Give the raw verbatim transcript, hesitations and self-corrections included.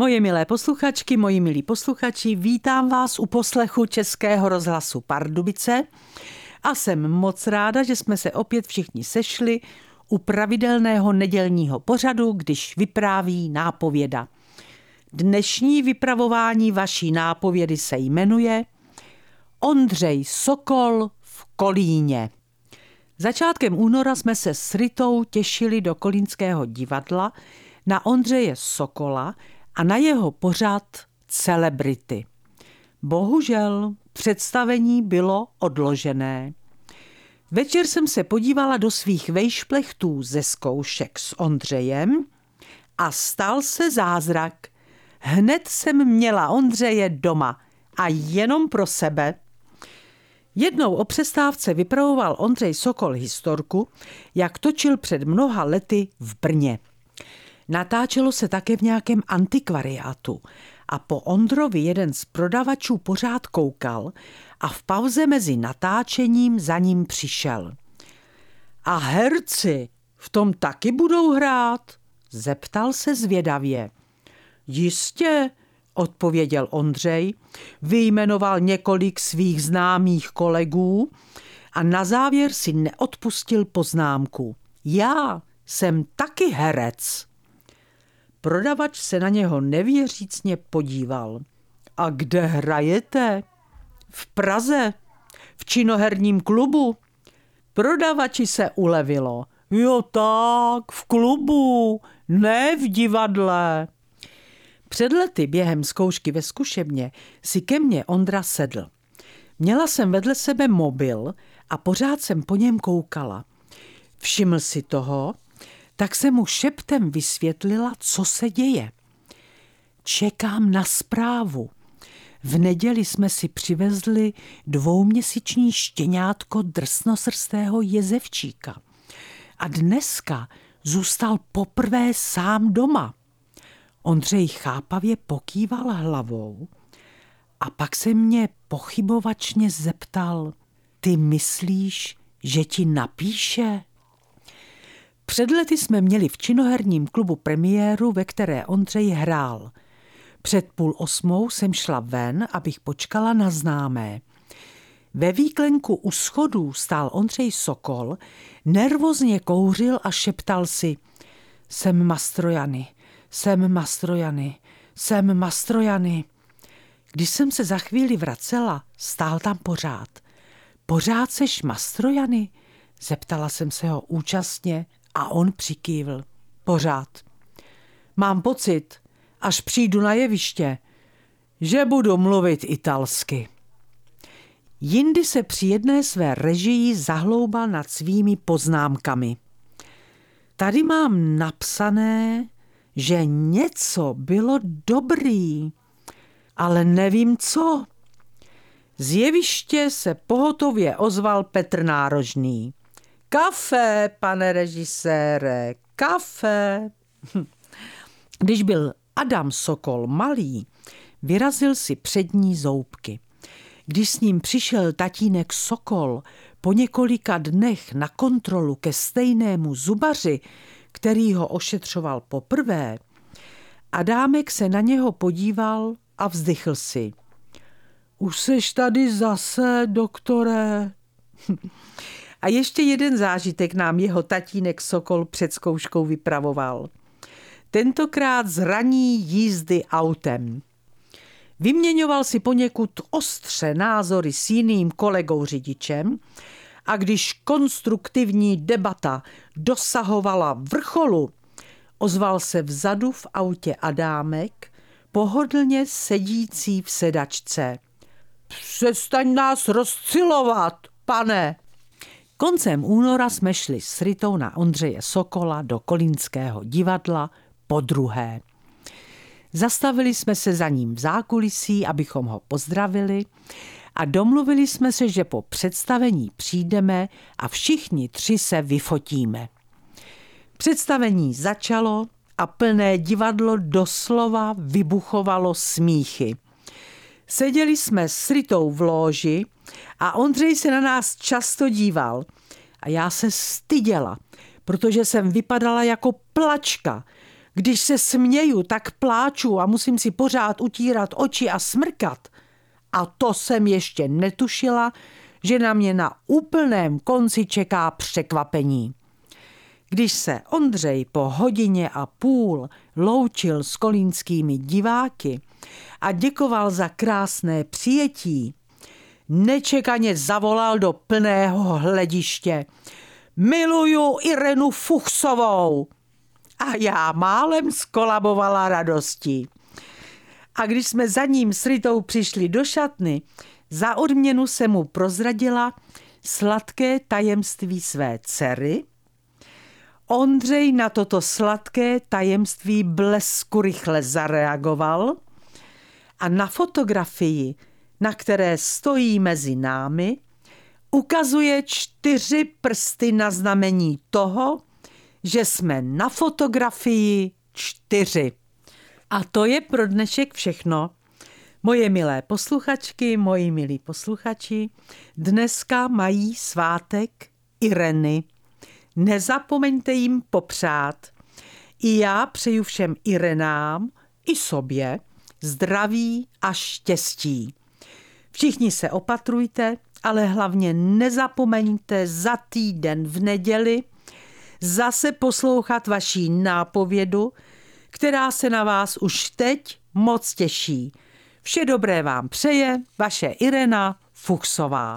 Moje milé posluchačky, moji milí posluchači, vítám vás u poslechu Českého rozhlasu Pardubice a jsem moc ráda, že jsme se opět všichni sešli u pravidelného nedělního pořadu, když vypráví nápověda. Dnešní vypravování vaší nápovědy se jmenuje Ondřej Sokol v Kolíně. Začátkem února jsme se s Ritou těšili do Kolínského divadla na Ondřeje Sokola a na jeho pořad Celebrity. Bohužel představení bylo odložené. Večer jsem se podívala do svých vejšplechtů ze zkoušek s Ondřejem a stal se zázrak. Hned jsem měla Ondřeje doma a jenom pro sebe. Jednou o přestávce vypravoval Ondřej Sokol historku, jak točil před mnoha lety v Brně. Natáčelo se také v nějakém antikvariátu a po Ondrovi jeden z prodavačů pořád koukal a v pauze mezi natáčením za ním přišel. A herci v tom taky budou hrát? Zeptal se zvědavě. Jistě, odpověděl Ondřej, vyjmenoval několik svých známých kolegů a na závěr si neodpustil poznámku. Já jsem taky herec. Prodavač se na něho nevěřícně podíval. A kde hrajete? V Praze, v činoherním klubu. Prodavači se ulevilo. Jo tak, v klubu, ne v divadle. Před lety během zkoušky ve zkušebně si ke mně Ondra sedl. Měla jsem vedle sebe mobil a pořád jsem po něm koukala. Všiml si toho, tak jsem mu šeptem vysvětlila, co se děje. Čekám na zprávu. V neděli jsme si přivezli dvouměsíční štěňátko drsnosrstého jezevčíka. A dneska zůstal poprvé sám doma. Ondřej chápavě pokýval hlavou a pak se mě pochybovačně zeptal, ty myslíš, že ti napíše? Před lety jsme měli v činoherním klubu premiéru, ve které Ondřej hrál. Před půl osmou jsem šla ven, abych počkala na známé. Ve výklenku u schodů stál Ondřej Sokol, nervózně kouřil a šeptal si, jsem Mastroianni, jsem Mastroianni, jsem Mastroianni. Když jsem se za chvíli vracela, stál tam pořád. Pořád seš Mastroianni? Zeptala jsem se ho účastně. A on přikývl. Pořád. Mám pocit, až přijdu na jeviště, že budu mluvit italsky. Jindy se při jedné své režii zahloubal nad svými poznámkami. Tady mám napsané, že něco bylo dobrý, ale nevím co. Z jeviště se pohotově ozval Petr Nárožný. Kafe, pane režisére, kafe. Když byl Adam Sokol malý, vyrazil si přední zoubky. Když s ním přišel tatínek Sokol po několika dnech na kontrolu ke stejnému zubaři, který ho ošetřoval poprvé, Adámek se na něho podíval a vzdychl si. Už seš tady zase, doktore. A ještě jeden zážitek nám jeho tatínek Sokol před zkouškou vypravoval. Tentokrát z ranní jízdy autem. Vyměňoval si poněkud ostře názory s jiným kolegou řidičem a když konstruktivní debata dosahovala vrcholu, ozval se vzadu v autě Adámek, pohodlně sedící v sedačce. Přestaň nás rozcilovat, pane! Koncem února jsme šli s Ritou na Ondřeje Sokola do Kolínského divadla podruhé. Zastavili jsme se za ním v zákulisí, abychom ho pozdravili a domluvili jsme se, že po představení přijdeme a všichni tři se vyfotíme. Představení začalo a plné divadlo doslova vybuchovalo smíchy. Seděli jsme s Ritou v lóži a Ondřej se na nás často díval. A já se styděla, protože jsem vypadala jako plačka, Když se směju, tak pláču a musím si pořád utírat oči a smrkat. A to jsem ještě netušila, že na mě na úplném konci čeká překvapení. Když se Ondřej po hodině a půl loučil s kolínskými diváky a děkoval za krásné přijetí, nečekaně zavolal do plného hlediště: Miluju Irenu Fuchsovou! A já málem skolabovala radostí. A když jsme za ním s Ritou přišli do šatny, za odměnu se mu prozradila sladké tajemství své dcery. Ondřej na toto sladké tajemství blesku rychle zareagoval a na fotografii, na které stojí mezi námi, ukazuje čtyři prsty na znamení toho, že jsme na fotografii čtyři. A to je pro dnešek všechno. Moje milé posluchačky, moji milí posluchači, dneska mají svátek Ireny. Nezapomeňte jim popřát. I já přeju všem Irenám i sobě zdraví a štěstí. Všichni se opatrujte, ale hlavně nezapomeňte za týden v neděli zase poslouchat vaši nápovědu, která se na vás už teď moc těší. Vše dobré vám přeje vaše Irena Fuchsová.